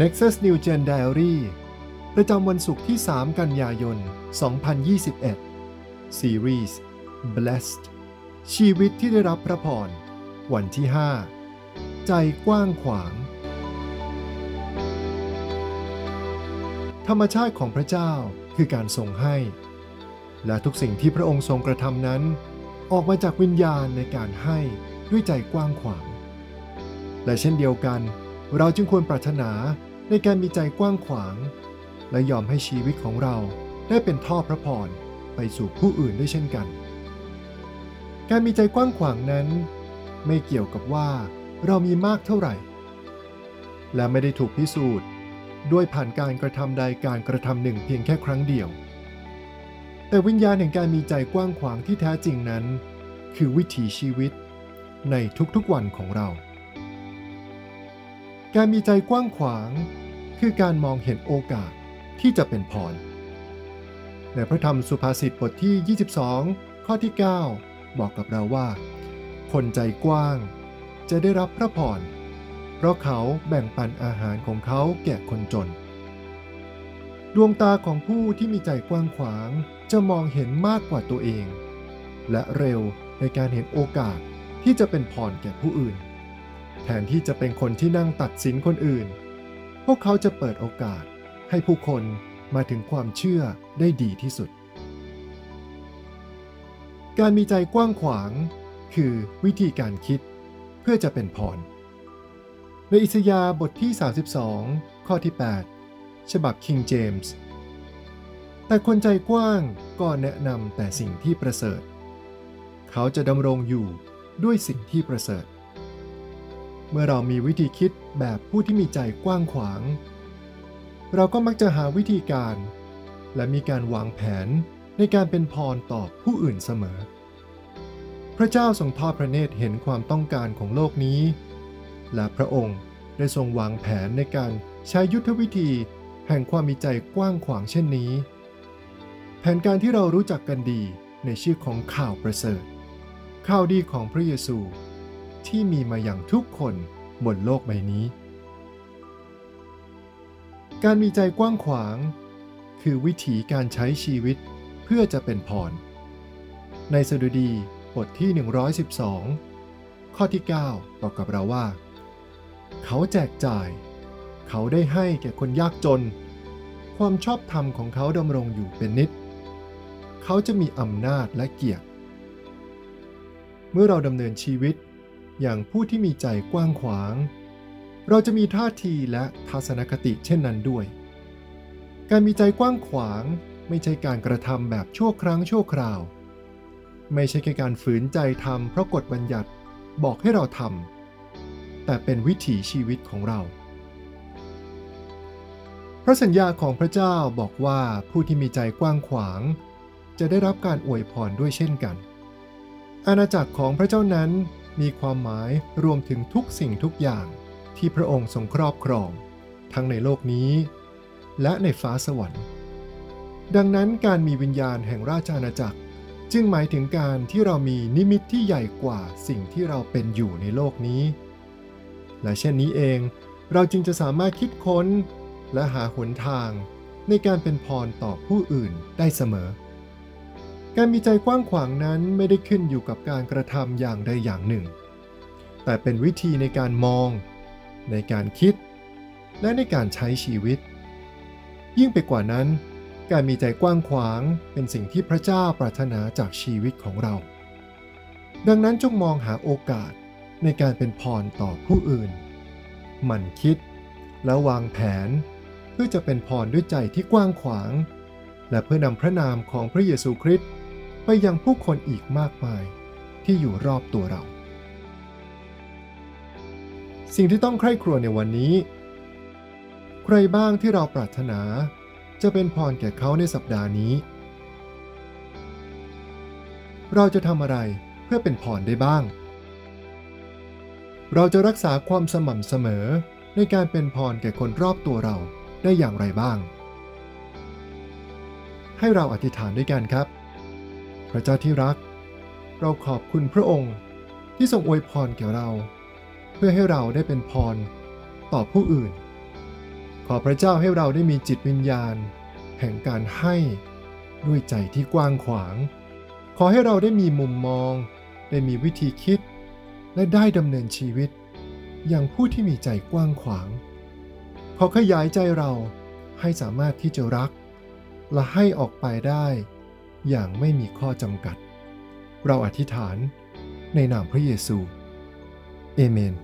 Nexus New Gen Diary ประจำวันศุกร์ที่3กันยายน2021 Series Blessed ชีวิตที่ได้รับพระพรวันที่5ใจกว้างขวางธรรมชาติของพระเจ้าคือการทรงให้และทุกสิ่งที่พระองค์ทรงกระทำนั้นออกมาจากวิญญาณในการให้ด้วยใจกว้างขวางและเช่นเดียวกันเราจึงควรปรารถนาในการมีใจกว้างขวางและยอมให้ชีวิตของเราได้เป็นท่อพระพรไปสู่ผู้อื่นด้วยเช่นกันการมีใจกว้างขวางนั้นไม่เกี่ยวกับว่าเรามีมากเท่าไหร่และไม่ได้ถูกพิสูจน์ด้วยผ่านการกระทำใดการกระทำหนึ่งเพียงแค่ครั้งเดียวแต่วิญญาณแห่งการมีใจกว้างขวางที่แท้จริงนั้นคือวิถีชีวิตในทุกๆวันของเราการมีใจกว้างขวางคือการมองเห็นโอกาสที่จะเป็นพรในพระธรรมสุภาษิตบทที่22ข้อที่9บอกกับเราว่าคนใจกว้างจะได้รับพระพรเพราะเขาแบ่งปันอาหารของเขาแก่คนจนดวงตาของผู้ที่มีใจกว้างขวางจะมองเห็นมากกว่าตัวเองและเร็วในการเห็นโอกาสที่จะเป็นพรแก่ผู้อื่นแทนที่จะเป็นคนที่นั่งตัดสินคนอื่นพวกเขาจะเปิดโอกาสให้ผู้คนมาถึงความเชื่อได้ดีที่สุดการมีใจกว้างขวางคือวิธีการคิดเพื่อจะเป็นพรในอิสยาห์บทที่32ข้อที่8ฉบับ King James แต่คนใจกว้างก็แนะนำแต่สิ่งที่ประเสริฐเขาจะดำรงอยู่ด้วยสิ่งที่ประเสริฐเมื่อเรามีวิธีคิดแบบผู้ที่มีใจกว้างขวางเราก็มักจะหาวิธีการและมีการวางแผนในการเป็นพรต่อผู้อื่นเสมอพระเจ้าทรงทอดพระเนตรเห็นความต้องการของโลกนี้และพระองค์ได้ทรงวางแผนในการใช้ยุทธวิธีแห่งความมีใจกว้างขวางเช่นนี้แผนการที่เรารู้จักกันดีในชื่อของข่าวประเสริฐข่าวดีของพระเยซูที่มีมาอย่างทุกคนบนโลกใบนี้การมีใจกว้างขวางคือวิถีการใช้ชีวิตเพื่อจะเป็นพรในสดุดีบทที่112ข้อที่9บอกกับเราว่าเขาแจกจ่ายเขาได้ให้แก่คนยากจนความชอบธรรมของเขาดำรงอยู่เป็นนิจเขาจะมีอำนาจและเกียรติเมื่อเราดำเนินชีวิตอย่างผู้ที่มีใจกว้างขวางเราจะมีท่าทีและทัศนคติเช่นนั้นด้วยการมีใจกว้างขวางไม่ใช่การกระทำแบบชั่วครั้งชั่วคราวไม่ใช่แค่การฝืนใจทำเพราะกฎบัญญัติบอกให้เราทำแต่เป็นวิถีชีวิตของเราพระสัญญาของพระเจ้าบอกว่าผู้ที่มีใจกว้างขวางจะได้รับการอวยพรด้วยเช่นกันอาณาจักรของพระเจ้านั้นมีความหมายรวมถึงทุกสิ่งทุกอย่างที่พระองค์ทรงครอบครองทั้งในโลกนี้และในฟ้าสวรรค์ดังนั้นการมีวิญญาณแห่งราชอาณาจักรจึงหมายถึงการที่เรามีนิมิตที่ใหญ่กว่าสิ่งที่เราเป็นอยู่ในโลกนี้และเช่นนี้เองเราจึงจะสามารถคิดค้นและหาหนทางในการเป็นพรต่อผู้อื่นได้เสมอการมีใจกว้างขวางนั้นไม่ได้ขึ้นอยู่กับการกระทำอย่างใดอย่างหนึ่งแต่เป็นวิธีในการมองในการคิดและในการใช้ชีวิตยิ่งไปกว่านั้นการมีใจกว้างขวางเป็นสิ่งที่พระเจ้าปรารถนาจากชีวิตของเราดังนั้นจงมองหาโอกาสในการเป็นพรต่อผู้อื่นหมั่นคิดและวางแผนเพื่อจะเป็นพรด้วยใจที่กว้างขวางและเพื่อนำพระนามของพระเยซูคริสต์ไปยังผู้คนอีกมากมายที่อยู่รอบตัวเราสิ่งที่ต้องใคร่ครวญในวันนี้ใครบ้างที่เราปรารถนาจะเป็นพรแก่เขาในสัปดาห์นี้เราจะทำอะไรเพื่อเป็นพรได้บ้างเราจะรักษาความสม่ำเสมอในการเป็นพรแก่คนรอบตัวเราได้อย่างไรบ้างให้เราอธิษฐานด้วยกันครับพระเจ้าที่รักเราขอบคุณพระองค์ที่ทรงอวยพรแก่เราเพื่อให้เราได้เป็นพรต่อผู้อื่น ขอพระเจ้าให้เราได้มีจิตวิญญาณแห่งการให้ด้วยใจที่กว้างขวางขอให้เราได้มีมุมมองได้มีวิธีคิดและได้ดำเนินชีวิตอย่างผู้ที่มีใจกว้างขวางขอขยายใจเราให้สามารถที่จะรักและให้ออกไปได้อย่างไม่มีข้อจำกัดเราอธิษฐานในนามพระเยซูเอเมน